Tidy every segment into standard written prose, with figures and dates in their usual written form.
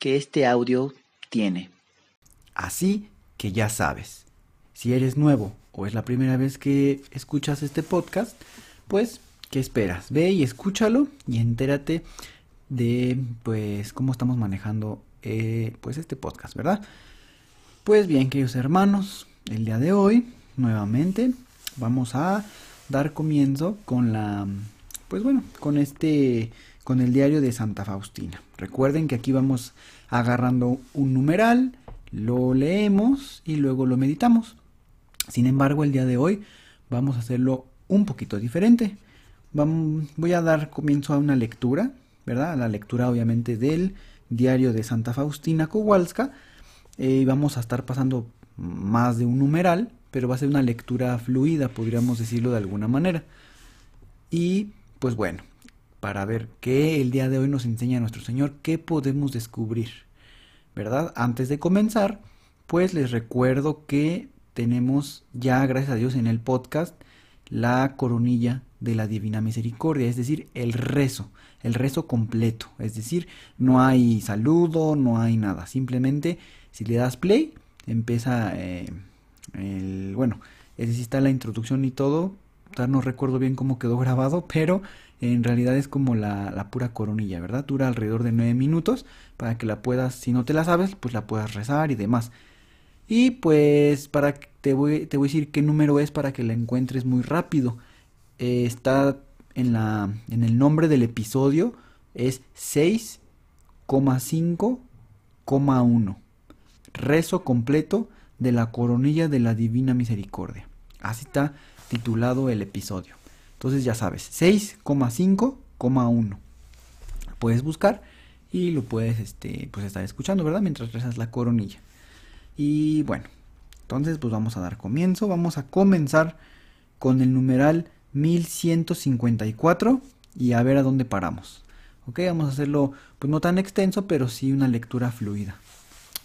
que este audio tiene. Así que ya sabes, si eres nuevo o es la primera vez que escuchas este podcast, pues, ¿qué esperas? Ve y escúchalo y entérate de, pues, cómo estamos manejando, pues, este podcast, ¿verdad? Pues bien, queridos hermanos, el día de hoy, nuevamente, vamos a dar comienzo con la, pues, bueno, con el diario de Santa Faustina. Recuerden que aquí vamos agarrando un numeral, lo leemos y luego lo meditamos. Sin embargo, el día de hoy vamos a hacerlo un poquito diferente. Voy a dar comienzo a una lectura, ¿verdad? A la lectura, obviamente, del diario de Santa Faustina Kowalska. Vamos a estar pasando más de un numeral, pero va a ser una lectura fluida, podríamos decirlo de alguna manera. Y, pues bueno, para ver qué el día de hoy nos enseña nuestro Señor, qué podemos descubrir, ¿verdad? Antes de comenzar, pues les recuerdo que tenemos ya, gracias a Dios, en el podcast, la coronilla de la Divina Misericordia, es decir, el rezo completo, es decir, no hay saludo, no hay nada, simplemente si le das play, empieza es decir, está la introducción y todo. No recuerdo bien cómo quedó grabado, pero en realidad es como la pura coronilla, ¿verdad? Dura alrededor de 9 minutos para que la puedas, si no te la sabes, pues la puedas rezar y demás. Y pues te voy a decir qué número es para que la encuentres muy rápido. Está en el nombre del episodio, es 6,5,1. Rezo completo de la coronilla de la Divina Misericordia. Así está titulado el episodio. Entonces ya sabes, 6,5,1. Puedes buscar y lo puedes pues estar escuchando, ¿verdad? Mientras rezas la coronilla. Y bueno, entonces pues vamos a dar comienzo. Vamos a comenzar con el numeral 1154 y a ver a dónde paramos. Ok, vamos a hacerlo pues no tan extenso, pero sí una lectura fluida.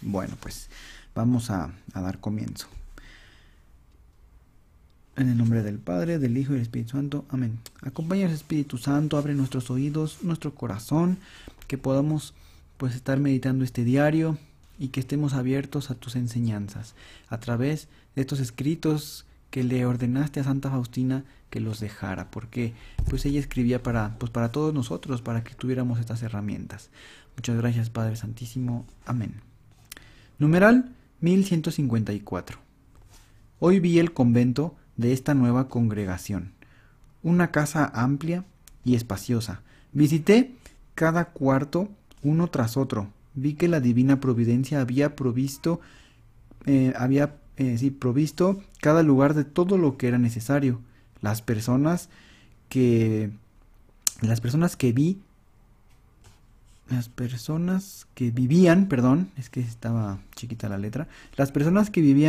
Bueno, pues vamos a dar comienzo. En el nombre del Padre, del Hijo y del Espíritu Santo. Amén. Acompáñanos, Espíritu Santo, abre nuestros oídos, nuestro corazón, que podamos pues estar meditando este diario y que estemos abiertos a tus enseñanzas. A través de estos escritos que le ordenaste a Santa Faustina que los dejara, porque pues ella escribía para todos nosotros, para que tuviéramos estas herramientas. Muchas gracias, Padre Santísimo. Amén. Numeral 1154. Hoy vi el convento de esta nueva congregación, una casa amplia y espaciosa. Visité cada cuarto uno tras otro. Vi que la Divina Providencia había provisto cada lugar de todo lo que era necesario. Las personas que vivían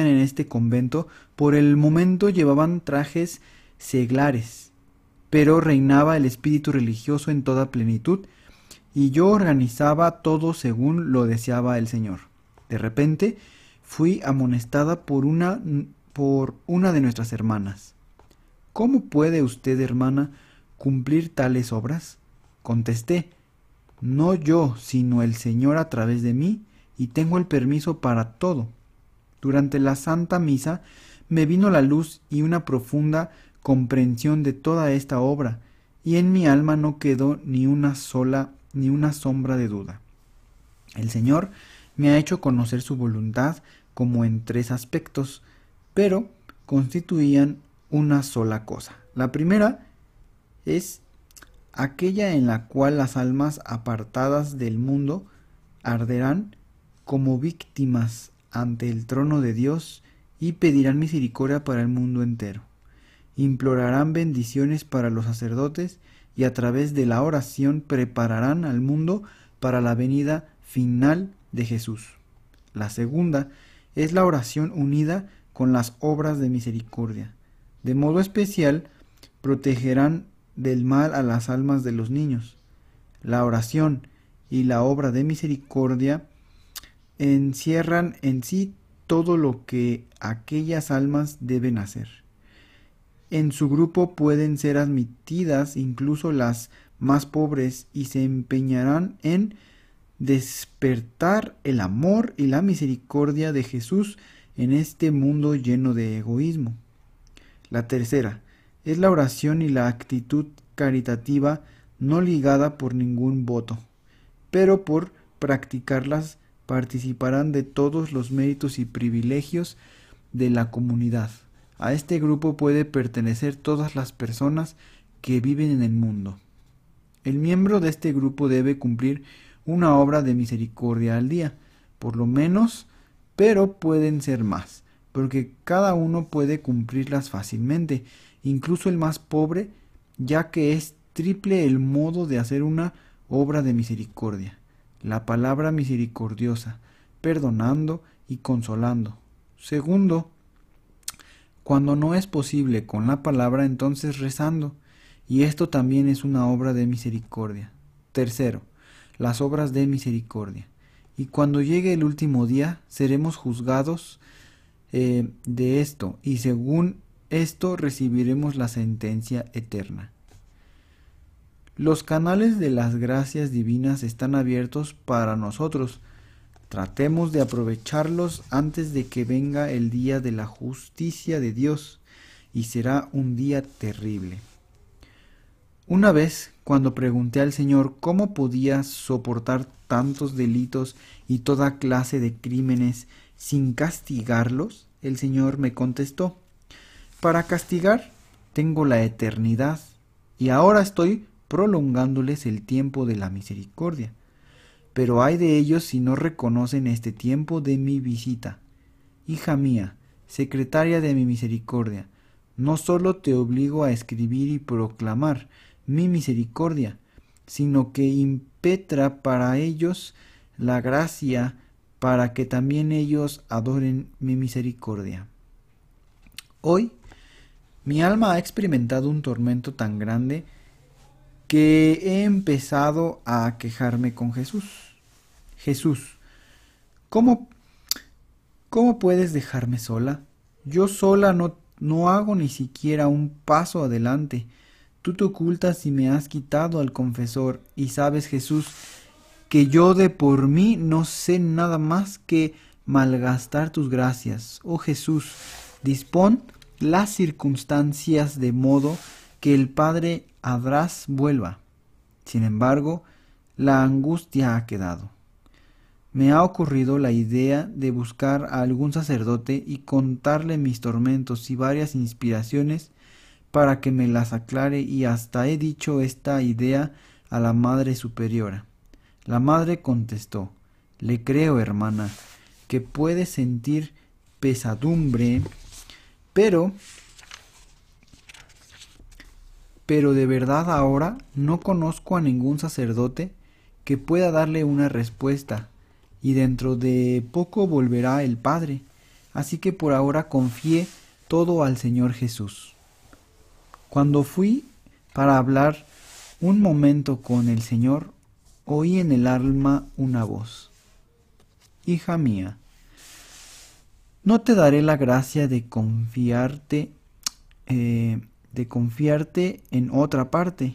en este convento por el momento llevaban trajes seglares, pero reinaba el espíritu religioso en toda plenitud, y yo organizaba todo según lo deseaba el Señor. De repente fui amonestada por una de nuestras hermanas. ¿Cómo puede usted, hermana, cumplir tales obras? Contesté. No yo, sino el Señor a través de mí, y tengo el permiso para todo. Durante la Santa Misa me vino la luz y una profunda comprensión de toda esta obra, y en mi alma no quedó ni una sombra de duda. El Señor me ha hecho conocer su voluntad como en tres aspectos, pero constituían una sola cosa. La primera es aquella en la cual las almas apartadas del mundo arderán como víctimas ante el trono de Dios y pedirán misericordia para el mundo entero. Implorarán bendiciones para los sacerdotes y a través de la oración prepararán al mundo para la venida final de Jesús. La segunda es la oración unida con las obras de misericordia. De modo especial, protegerán del mal a las almas de los niños. La oración y la obra de misericordia encierran en sí todo lo que aquellas almas deben hacer. En su grupo pueden ser admitidas incluso las más pobres y se empeñarán en despertar el amor y la misericordia de Jesús en este mundo lleno de egoísmo. La tercera es la oración y la actitud caritativa no ligada por ningún voto, pero por practicarlas participarán de todos los méritos y privilegios de la comunidad. A este grupo puede pertenecer todas las personas que viven en el mundo. El miembro de este grupo debe cumplir una obra de misericordia al día, por lo menos, pero pueden ser más, porque cada uno puede cumplirlas fácilmente, incluso el más pobre, ya que es triple el modo de hacer una obra de misericordia. La palabra misericordiosa, perdonando y consolando. Segundo, cuando no es posible con la palabra, entonces rezando, y esto también es una obra de misericordia. Tercero, las obras de misericordia. Y cuando llegue el último día, seremos juzgados de esto, y según esto recibiremos la sentencia eterna. Los canales de las gracias divinas están abiertos para nosotros. Tratemos de aprovecharlos antes de que venga el día de la justicia de Dios, y será un día terrible. Una vez, cuando pregunté al Señor cómo podía soportar tantos delitos y toda clase de crímenes sin castigarlos, el Señor me contestó: para castigar tengo la eternidad, y ahora estoy prolongándoles el tiempo de la misericordia. Pero ay de ellos si no reconocen este tiempo de mi visita. Hija mía, secretaria de mi misericordia, no solo te obligo a escribir y proclamar mi misericordia, sino que impetra para ellos la gracia para que también ellos adoren mi misericordia. Hoy, mi alma ha experimentado un tormento tan grande que he empezado a quejarme con Jesús. Jesús, ¿cómo puedes dejarme sola? Yo sola no hago ni siquiera un paso adelante. Tú te ocultas y me has quitado al confesor, y sabes, Jesús, que yo de por mí no sé nada más que malgastar tus gracias. Oh Jesús, dispón las circunstancias de modo que el Padre Andrés vuelva. Sin embargo, la angustia ha quedado. Me ha ocurrido la idea de buscar a algún sacerdote y contarle mis tormentos y varias inspiraciones para que me las aclare, y hasta he dicho esta idea a la Madre Superiora. La Madre contestó: le creo, hermana, que puedes sentir pesadumbre, pero de verdad ahora no conozco a ningún sacerdote que pueda darle una respuesta, y dentro de poco volverá el Padre, así que por ahora confié todo al Señor Jesús. Cuando fui para hablar un momento con el Señor, oí en el alma una voz: hija mía, no te daré la gracia de confiarte en otra parte.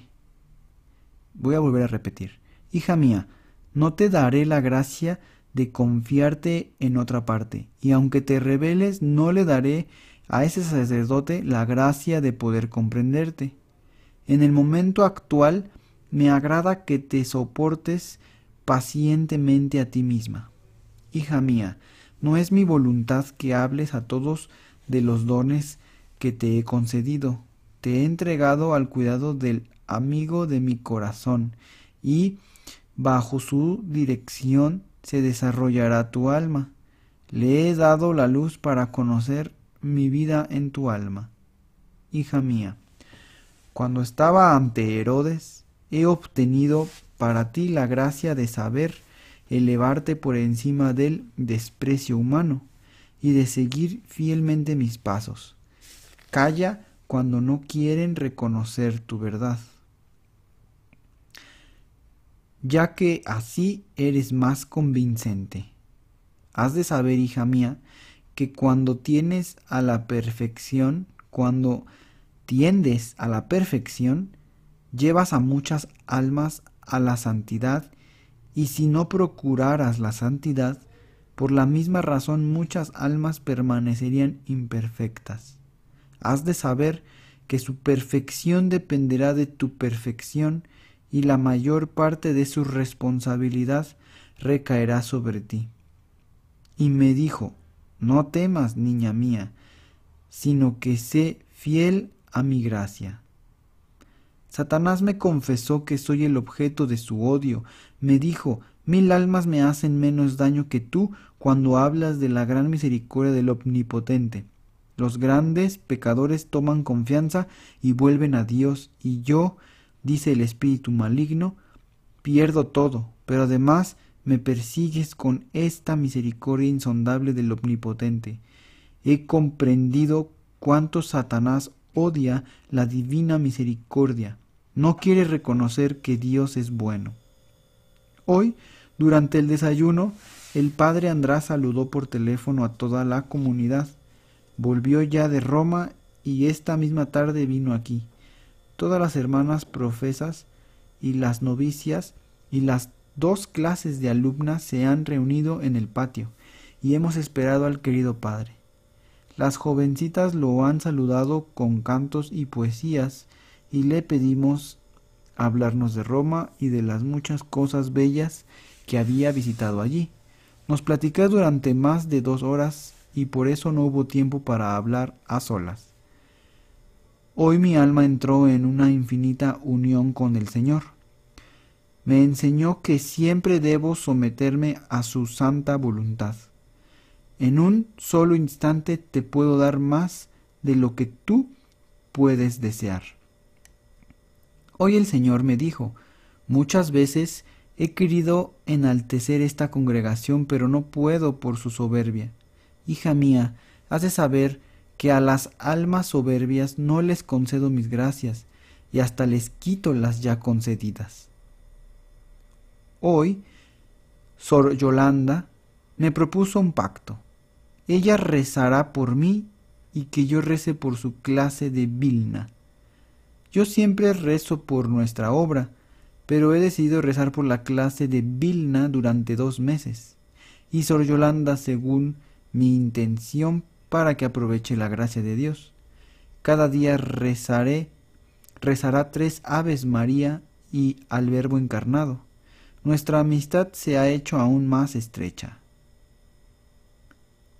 Voy a volver a repetir: hija mía, no te daré la gracia de confiarte en otra parte, y aunque te rebeles, no le daré a ese sacerdote la gracia de poder comprenderte. En el momento actual me agrada que te soportes pacientemente a ti misma. Hija mía, no es mi voluntad que hables a todos de los dones que te he concedido. Te he entregado al cuidado del amigo de mi corazón, y bajo su dirección se desarrollará tu alma. Le he dado la luz para conocer mi vida en tu alma. Hija mía, cuando estaba ante Herodes, he obtenido para ti la gracia de saber elevarte por encima del desprecio humano y de seguir fielmente mis pasos. Calla cuando no quieren reconocer tu verdad, ya que así eres más convincente. Has de saber, hija mía, que cuando tiendes a la perfección, llevas a muchas almas a la santidad, y si no procuraras la santidad, por la misma razón muchas almas permanecerían imperfectas. Has de saber que su perfección dependerá de tu perfección, y la mayor parte de su responsabilidad recaerá sobre ti. Y me dijo: no temas, niña mía, sino que sé fiel a mi gracia. Satanás me confesó que soy el objeto de su odio. Me dijo: 1000 almas me hacen menos daño que tú cuando hablas de la gran misericordia del Omnipotente. Los grandes pecadores toman confianza y vuelven a Dios, y yo, dice el espíritu maligno, pierdo todo, pero además me persigues con esta misericordia insondable del Omnipotente. He comprendido cuánto Satanás odia la divina misericordia. No quiere reconocer que Dios es bueno. Hoy, durante el desayuno, el padre Andrés saludó por teléfono a toda la comunidad. Volvió ya de Roma y esta misma tarde vino aquí. Todas las hermanas profesas y las novicias y las 2 clases de alumnas se han reunido en el patio y hemos esperado al querido padre. Las jovencitas lo han saludado con cantos y poesías y le pedimos hablarnos de Roma y de las muchas cosas bellas que había visitado allí. Nos platicó durante más de 2 horas y por eso no hubo tiempo para hablar a solas. Hoy mi alma entró en una infinita unión con el Señor. Me enseñó que siempre debo someterme a su santa voluntad. En un solo instante te puedo dar más de lo que tú puedes desear. Hoy el Señor me dijo: muchas veces he querido enaltecer esta congregación, pero no puedo por su soberbia. Hija mía, has de saber que a las almas soberbias no les concedo mis gracias, y hasta les quito las ya concedidas. Hoy, Sor Yolanda me propuso un pacto. Ella rezará por mí y que yo rece por su clase de Vilna. Yo siempre rezo por nuestra obra, pero he decidido rezar por la clase de Vilna durante 2 meses. Y Sor Yolanda, según mi intención, para que aproveche la gracia de Dios. Cada día rezará 3 Aves María y al Verbo Encarnado. Nuestra amistad se ha hecho aún más estrecha.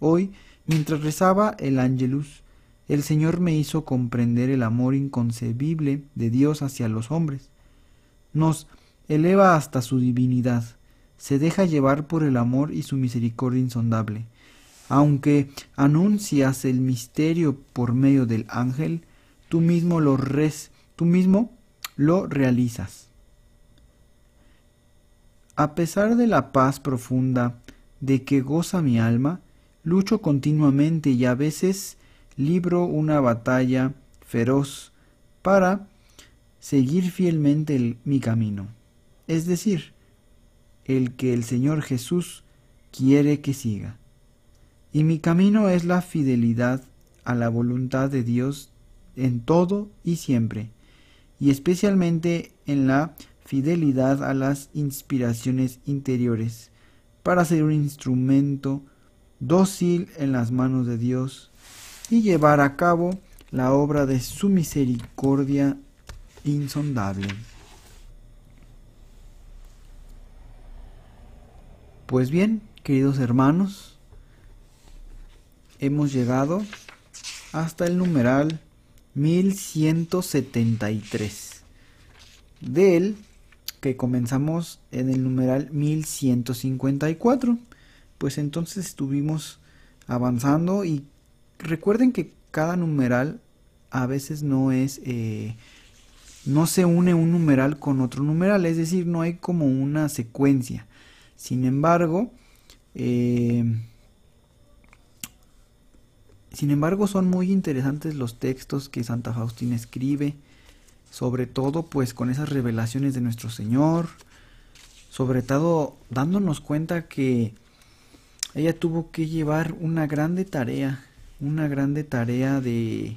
Hoy, mientras rezaba el Ángelus, el Señor me hizo comprender el amor inconcebible de Dios hacia los hombres. Nos eleva hasta su divinidad, se deja llevar por el amor y su misericordia insondable. Aunque anuncias el misterio por medio del ángel, tú mismo lo realizas. A pesar de la paz profunda de que goza mi alma, lucho continuamente y a veces libro una batalla feroz para seguir fielmente mi camino, es decir, el que el Señor Jesús quiere que siga. Y mi camino es la fidelidad a la voluntad de Dios en todo y siempre, y especialmente en la fidelidad a las inspiraciones interiores, para ser un instrumento dócil en las manos de Dios y llevar a cabo la obra de su misericordia insondable. Pues bien, queridos hermanos, hemos llegado hasta el numeral 1173, del que comenzamos en el numeral 1154. Pues entonces estuvimos avanzando, y recuerden que cada numeral a veces no es no se une un numeral con otro numeral, es decir, no hay como una secuencia. Sin embargo, son muy interesantes los textos que Santa Faustina escribe, sobre todo pues con esas revelaciones de nuestro Señor, sobre todo dándonos cuenta que ella tuvo que llevar una grande tarea de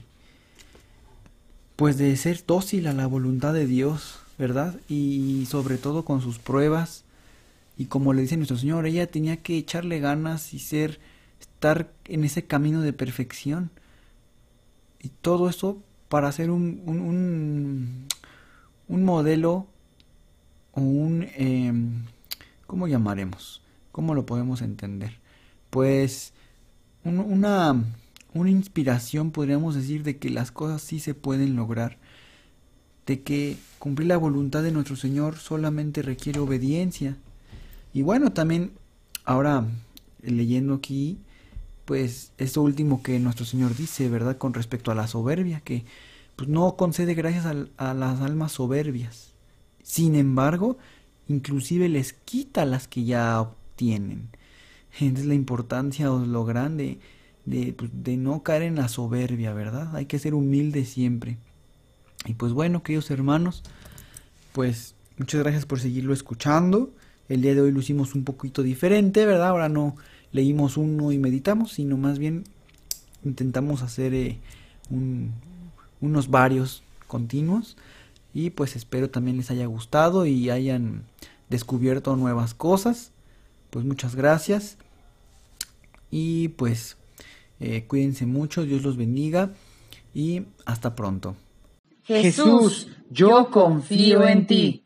pues de ser dócil a la voluntad de Dios, ¿verdad? Y sobre todo con sus pruebas, y como le dice nuestro Señor, ella tenía que echarle ganas y estar en ese camino de perfección, y todo eso para ser un modelo o un ¿cómo llamaremos? ¿Cómo lo podemos entender? Pues una inspiración, podríamos decir, de que las cosas sí se pueden lograr, de que cumplir la voluntad de nuestro Señor solamente requiere obediencia. Y bueno, también ahora leyendo aquí, pues esto último que nuestro Señor dice, ¿verdad? Con respecto a la soberbia, que pues no concede gracias a las almas soberbias. Sin embargo, inclusive les quita las que ya obtienen. Entonces la importancia o lo grande de no caer en la soberbia, ¿verdad? Hay que ser humilde siempre. Y pues bueno, queridos hermanos, pues muchas gracias por seguirlo escuchando. El día de hoy lo hicimos un poquito diferente, ¿verdad? Ahora no leímos uno y meditamos, sino más bien intentamos hacer unos varios continuos. Y pues espero también les haya gustado y hayan descubierto nuevas cosas. Pues muchas gracias. Y pues cuídense mucho, Dios los bendiga y hasta pronto. Jesús, yo confío en ti.